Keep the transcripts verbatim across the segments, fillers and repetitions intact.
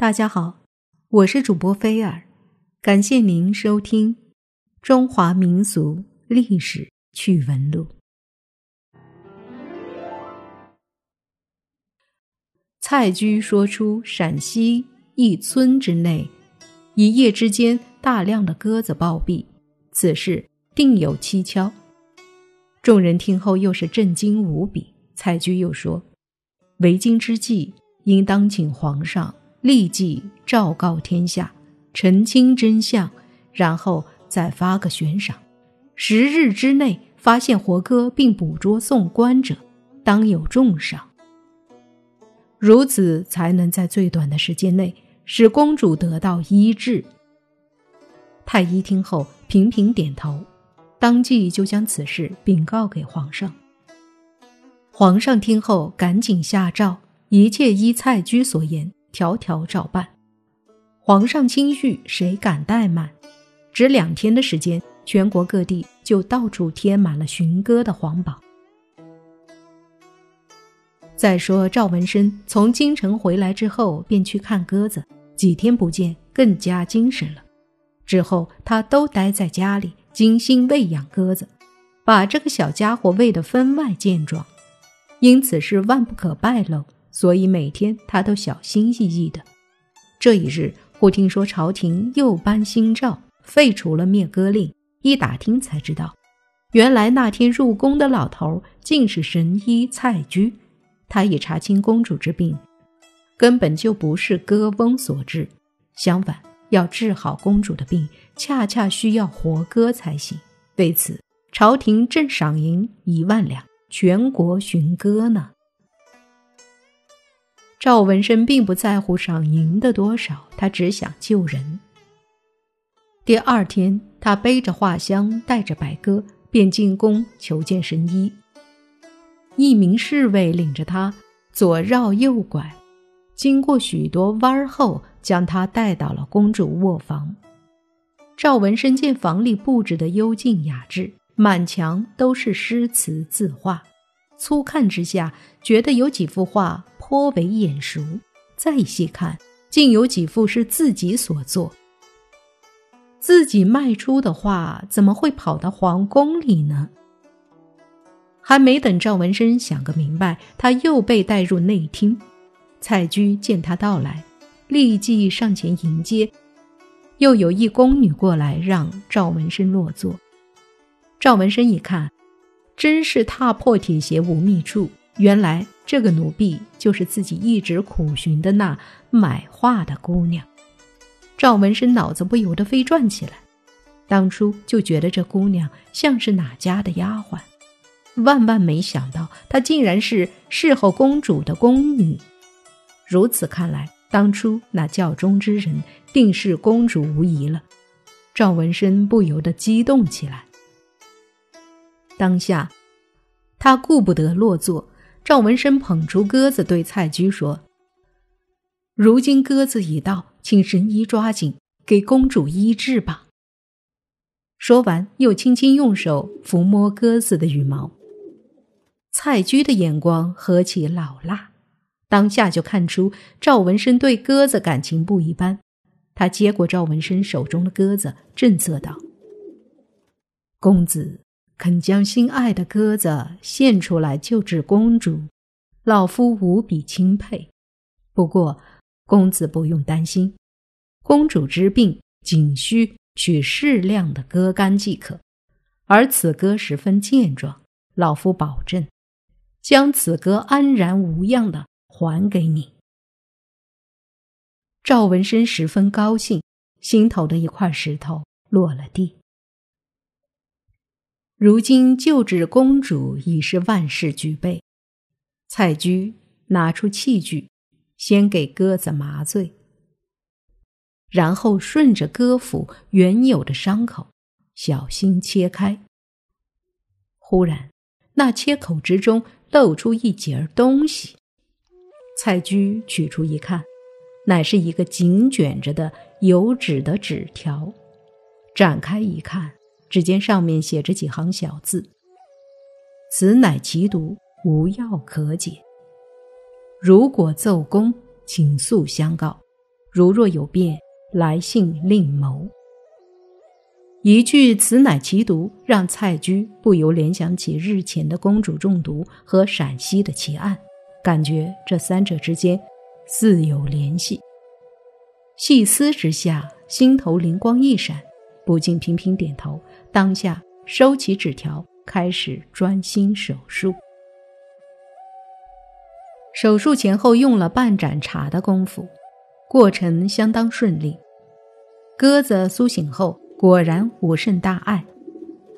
大家好，我是主播菲尔，感谢您收听《中华民俗历史趣闻录》。蔡居说出陕西一村之内一夜之间大量的鸽子暴毙，此事定有蹊跷。众人听后又是震惊无比。蔡居又说，为今之计，应当请皇上立即昭告天下，澄清真相，然后再发个悬赏，十日之内发现活鸽并捕捉送官者，当有重赏，如此才能在最短的时间内使公主得到医治。太医听后频频点头，当即就将此事禀告给皇上。皇上听后赶紧下诏，一切依蔡居所言，条条照办。皇上亲绪，谁敢怠慢？只两天的时间，全国各地就到处贴满了寻鸽的黄榜。再说赵文生从京城回来之后便去看鸽子，几天不见更加精神了。之后他都待在家里，精心喂养鸽子，把这个小家伙喂得分外健壮，因此是万不可败露，所以每天他都小心翼翼的。这一日，忽听说朝廷又颁新诏，废除了灭鸽令，一打听才知道，原来那天入宫的老头竟是神医蔡居，他也查清公主之病根本就不是鸽翁所致，相反，要治好公主的病，恰恰需要活鸽才行。为此，朝廷正赏银一万两，全国寻鸽呢。赵文生并不在乎赏银的多少，他只想救人。第二天，他背着画箱，带着白鸽，便进宫求见神医。一名侍卫领着他左绕右拐，经过许多弯后，将他带到了公主卧房。赵文生见房里布置的幽静雅致，满墙都是诗词字画，粗看之下觉得有几幅画颇为眼熟，再细看，竟有几幅是自己所作。自己卖出的画怎么会跑到皇宫里呢？还没等赵文生想个明白，他又被带入内厅。蔡居见他到来，立即上前迎接，又有一宫女过来让赵文生落座。赵文生一看，真是踏破铁鞋无觅处，原来这个奴婢就是自己一直苦寻的那买画的姑娘。赵文生脑子不由得飞转起来，当初就觉得这姑娘像是哪家的丫鬟，万万没想到她竟然是侍候公主的宫女。如此看来，当初那教中之人定是公主无疑了。赵文生不由得激动起来。当下他顾不得落座，赵文生捧出鸽子对蔡居说，如今鸽子已到，请神医抓紧给公主医治吧。说完又轻轻用手抚摸鸽子的羽毛。蔡居的眼光何其老辣，当下就看出赵文生对鸽子感情不一般。他接过赵文生手中的鸽子，正色道，公子肯将心爱的鸽子献出来救治公主，老夫无比钦佩。不过公子不用担心，公主之病仅需取适量的鸽肝即可，而此鸽十分健壮，老夫保证将此鸽安然无恙的还给你。赵文生十分高兴，心头的一块石头落了地。如今救治公主已是万事俱备。蔡居拿出器具，先给鸽子麻醉，然后顺着鸽腹原有的伤口小心切开。忽然那切口之中露出一截东西，蔡居取出一看，乃是一个紧卷着的油纸的纸条。展开一看，只见上面写着几行小字，此乃奇毒，无药可解，如果奏功，请速相告，如若有变，来信另谋。一句此乃其毒，让蔡居不由联想起日前的公主中毒和陕西的奇案，感觉这三者之间似有联系。细思之下，心头灵光一闪，不禁频频点头，当下收起纸条，开始专心手术。手术前后用了半盏茶的功夫，过程相当顺利。鸽子苏醒后果然无甚大碍。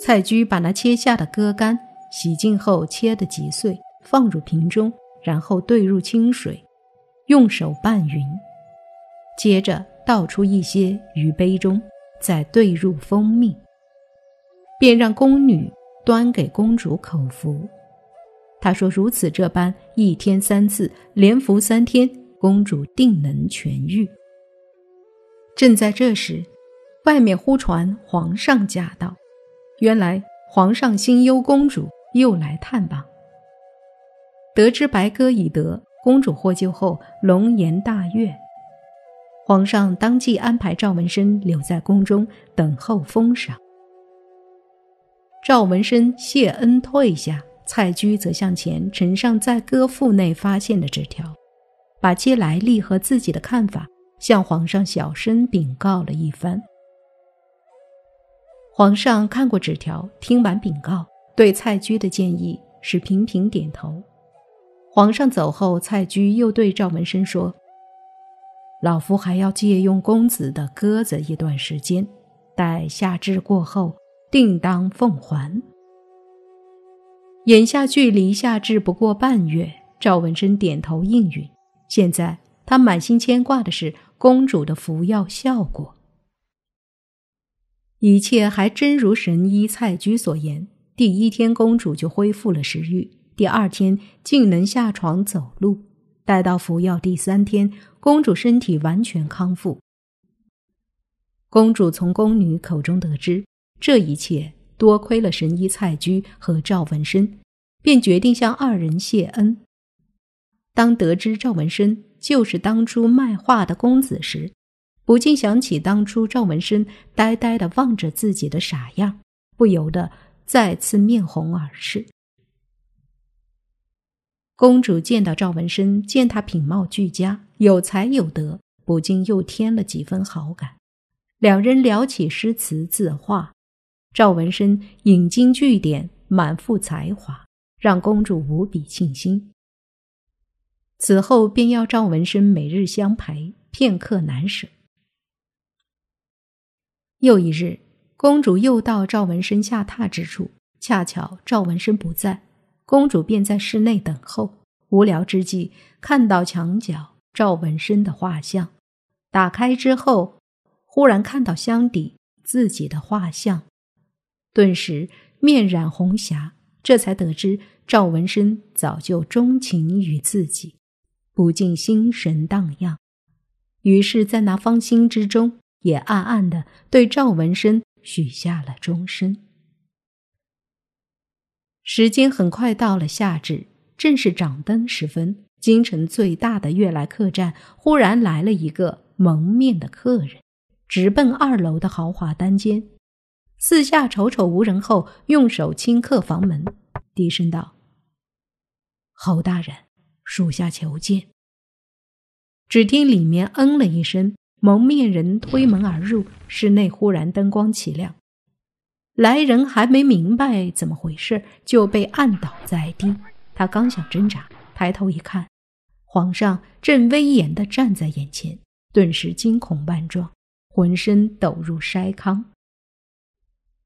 蔡居把那切下的鸽肝洗净后切得极碎，放入瓶中，然后兑入清水，用手拌匀，接着倒出一些于杯中，再兑入蜂蜜，便让宫女端给公主口服。她说如此这般，一天三次，连服三天，公主定能痊愈。正在这时，外面忽传皇上驾到，原来皇上心忧公主，又来探望。得知白鸽已得，公主获救后龙颜大悦。皇上当即安排赵文生留在宫中等候封赏。赵文生谢恩退下，蔡居则向前呈上在鸽腹内发现的纸条，把其来历和自己的看法向皇上小声禀告了一番。皇上看过纸条，听完禀告，对蔡居的建议是频频点头。皇上走后，蔡居又对赵文生说，老夫还要借用公子的鸽子一段时间，待夏至过后定当奉还。眼下距离夏至不过半月，赵文生点头应允。现在他满心牵挂的是公主的服药效果。一切还真如神医蔡居所言，第一天公主就恢复了食欲，第二天竟能下床走路，待到服药第三天，公主身体完全康复。公主从宫女口中得知这一切多亏了神医蔡居和赵文生，便决定向二人谢恩。当得知赵文生就是当初卖画的公子时，不禁想起当初赵文生呆呆地望着自己的傻样，不由得再次面红耳赤。公主见到赵文生，见他品貌俱佳，有才有德，不禁又添了几分好感。两人聊起诗词字画，赵文生引经据典，满腹才华，让公主无比倾心。此后便要赵文生每日相陪，片刻难舍。又一日，公主又到赵文生下榻之处，恰巧赵文生不在，公主便在室内等候。无聊之际，看到墙角赵文生的画像，打开之后，忽然看到箱底自己的画像，顿时面染红霞，这才得知赵文生早就钟情于自己，不禁心神荡漾。于是在那芳心之中，也暗暗地对赵文生许下了终身。时间很快到了夏至，正是掌灯时分，京城最大的悦来客栈忽然来了一个蒙面的客人，直奔二楼的豪华单间。四下瞅瞅无人后，用手轻刻房门，低声道：“侯大人，属下求见。”只听里面嗯了一声，蒙面人推门而入，室内忽然灯光起亮。来人还没明白怎么回事，就被按倒在地。他刚想挣扎，抬头一看，皇上正威严地站在眼前，顿时惊恐万状，浑身抖入筛糠。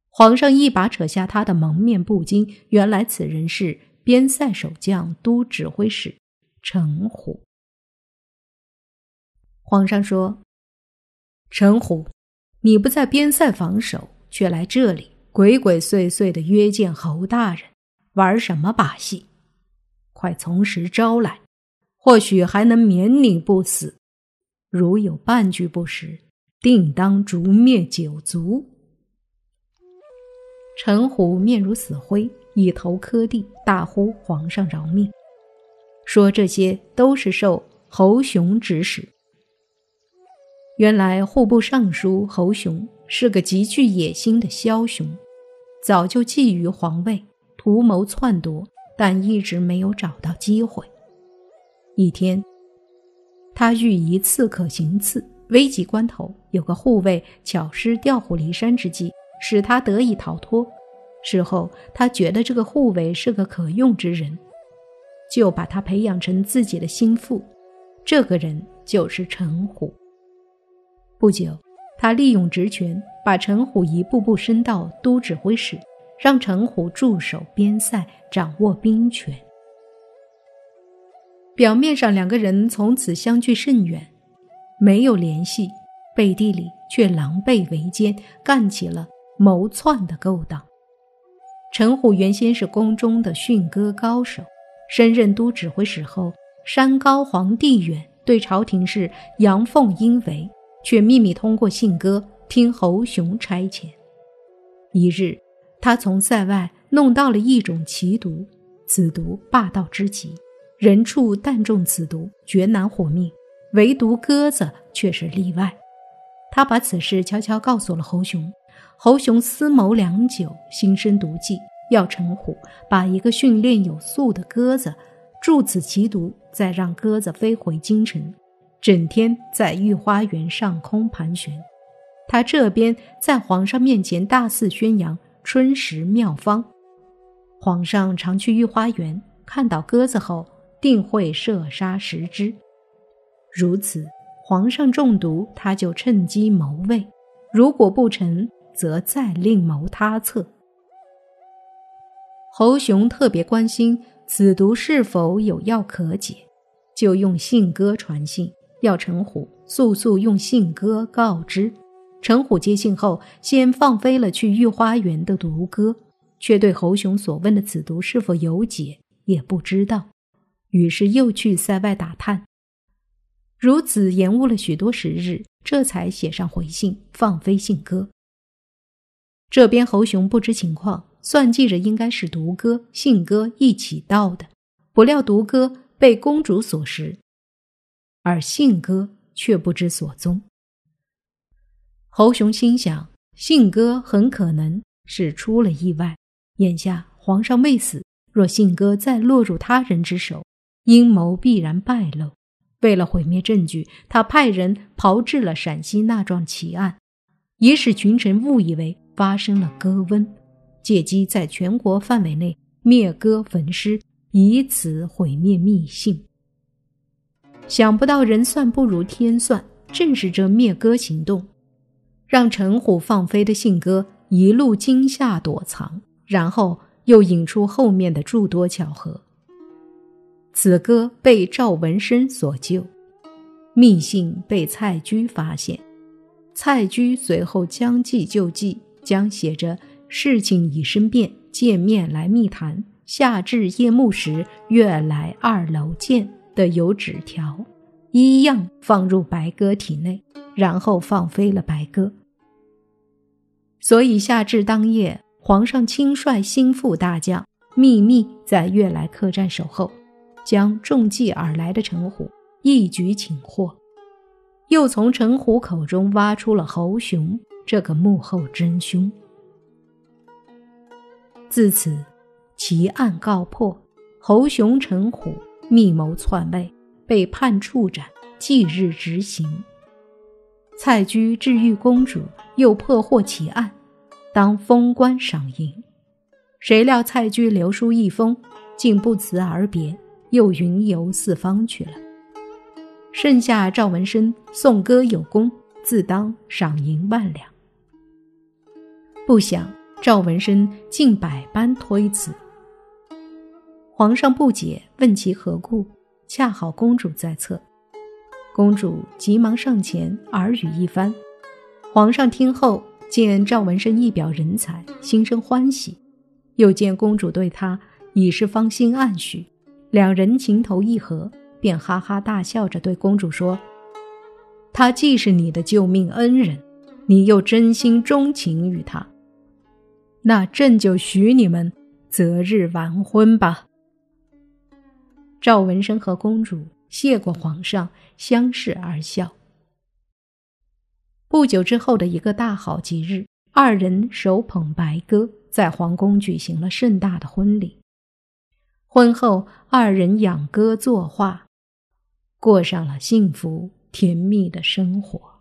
皇上一把扯下他的蒙面布巾，原来此人是边塞守将都指挥使陈虎。皇上说：“陈虎，你不在边塞防守，却来这里鬼鬼祟祟地约见侯大人，玩什么把戏？快从实招来，或许还能免你不死。如有半句不实，定当诛灭九族。”陈虎面如死灰，一头磕地，大呼皇上饶命，说这些都是受侯雄指使。原来户部尚书侯雄是个极具野心的枭雄，早就觊觎皇位，图谋篡夺，但一直没有找到机会。一天，他御一刺客行刺，危急关头，有个护卫巧施调虎离山之计，使他得以逃脱。事后他觉得这个护卫是个可用之人，就把他培养成自己的心腹，这个人就是陈虎。不久，他利用职权把陈虎一步步升到都指挥使，让陈虎驻守边塞，掌握兵权。表面上两个人从此相距甚远，没有联系，背地里却狼狈为奸，干起了谋篡的勾当。陈虎原先是宫中的驯鸽高手，升任都指挥使后，山高皇帝远，对朝廷是阳奉阴违，却秘密通过信鸽听侯雄差遣。一日，他从塞外弄到了一种奇毒，此毒霸道之极，人畜但中此毒，绝难活命，唯独鸽子却是例外。他把此事悄悄告诉了侯雄，侯雄思谋良久，心生毒计，要陈虎把一个训练有素的鸽子注此奇毒，再让鸽子飞回京城，整天在御花园上空盘旋。他这边在皇上面前大肆宣扬春食妙方，皇上常去御花园，看到鸽子后定会射杀十只。如此，皇上中毒，他就趁机谋位，如果不成，则再另谋他策。侯雄特别关心此毒是否有药可解，就用信鸽传信，要陈虎速速用信鸽告知。陈虎接信后，先放飞了去御花园的毒鸽，却对侯雄所问的此毒是否有解也不知道，于是又去塞外打探。如此延误了许多时日，这才写上回信，放飞信鸽。这边侯雄不知情况，算计着应该是毒鸽、信鸽一起到的，不料毒鸽被公主所食，而信鸽却不知所踪。侯雄心想，信鸽很可能是出了意外，眼下皇上未死，若信鸽再落入他人之手，阴谋必然败露。为了毁灭证据，他派人炮制了陕西那桩奇案，也使群臣误以为发生了鸽瘟，借机在全国范围内灭鸽焚尸，以此毁灭密信。想不到人算不如天算，正是这灭鸽行动让陈虎放飞的信鸽一路惊吓躲藏，然后又引出后面的诸多巧合。此鸽被赵文生所救，密信被蔡锬发现，蔡锬随后将计就计，将写着事情已申变，见面来密谈，下至夜幕时月来二楼见的有纸条一样放入白鸽体内，然后放飞了白鸽。所以夏至当夜，皇上亲率心腹大将秘密在悦来客栈守候，将中计而来的陈虎一举擒获，又从陈虎口中挖出了侯雄这个幕后真凶。自此，奇案告破，侯雄、陈虎密谋篡位，被判处斩，即日执行。蔡锬治愈公主，又破获奇案，当封官赏银。谁料蔡锬留书一封，竟不辞而别，又云游四方去了。剩下赵文生颂歌有功，自当赏银万两。不想赵文生竟百般推辞，皇上不解，问其何故，恰好公主在侧，公主急忙上前耳语一番。皇上听后，见赵文生一表人才，心生欢喜，又见公主对他已是芳心暗许，两人情投意合，便哈哈大笑着对公主说，他既是你的救命恩人，你又真心钟情于他，那朕就许你们择日完婚吧。赵文生和公主谢过皇上，相视而笑。不久之后的一个大好吉日，二人手捧白鸽，在皇宫举行了盛大的婚礼。婚后，二人养鸽作画，过上了幸福甜蜜的生活。